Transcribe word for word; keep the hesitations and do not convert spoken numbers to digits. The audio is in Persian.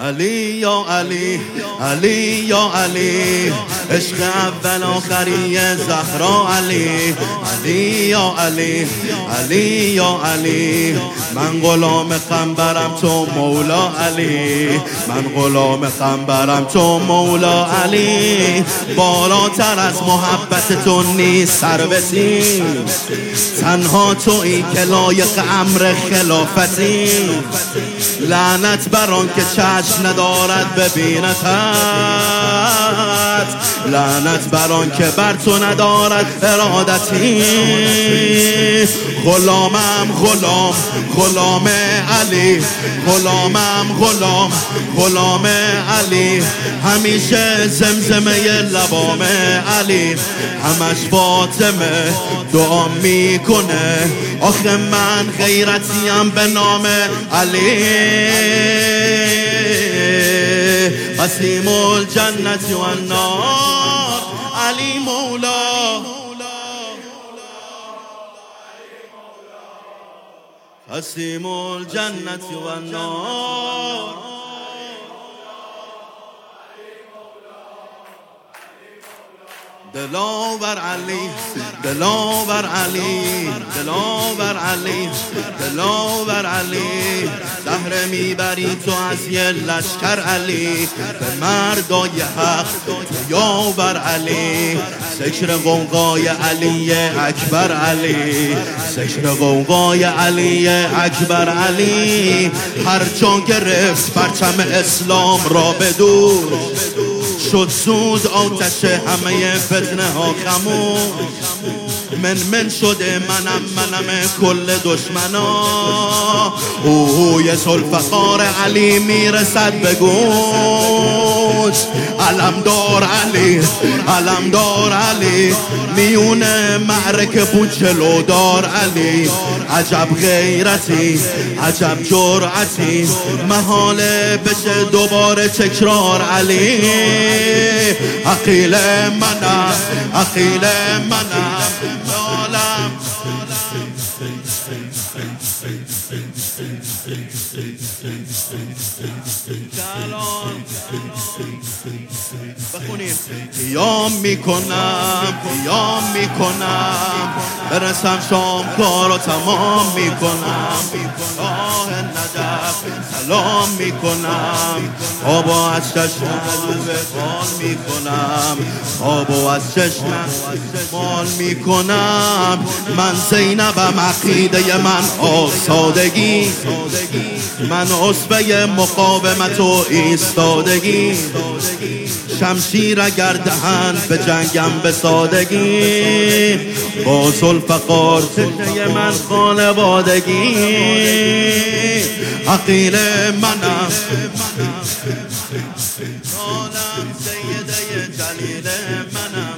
علي يا علي علي يا علي عشق أول آخری زهرا علی علی یا علی علی یا علی من غلام قنبرم تو مولا علی من غلام قنبرم تو مولا علی بالاتر از محبت تو نیست ثروتی تنها تویی که لایق امر خلافتی لعنت بر آن که چشم ندارد ببیندت لعنت بر آن که بر تو ندارد ارادتی غلامم غلام غلام علی غلامم غلام غلام علی همیشه زمزمه لبام علی همش فاطمه دعا میکنه آخه من غیرتیم به نام علی قسیم الجنت و النار علی مولا قسیم الجنت و النار دلاور علی دلاور علی دلاور علی دلاور علی زهره میبری تو از یه لشکر علی به مردای حق تو یاور علی سکر قوقای علی اکبر علی سکر قوقای علی اکبر علی هر جا گرفت پرچم اسلام را به دور شد سود آتش همه فتنه ها خاموش من من شده منم منم کل دشمنا اوی ذوالفقار علی میرسد به گوش علمدار علی علمدار علی میون معرکه بود جلودار علی عجب غیرتی عجب جرعتی محاله بشه دوباره تکرار علی عقیل منم عقیل منم عالم بخونیم قیام میکنم قیام میکنم برسم شام کارو تمام میکنم راه نجف سلام میکنم آبو از چشم مال میکنم آبو از چشم مال میکنم من زینبم عقیده من آسادگی من عصبه مقاومت و ایستادگی شمشیر اگر دهند به جنگم به سادگی با ذوالفقار تشنه من خانوادگی عقیل منم جانم سیده جلیل منم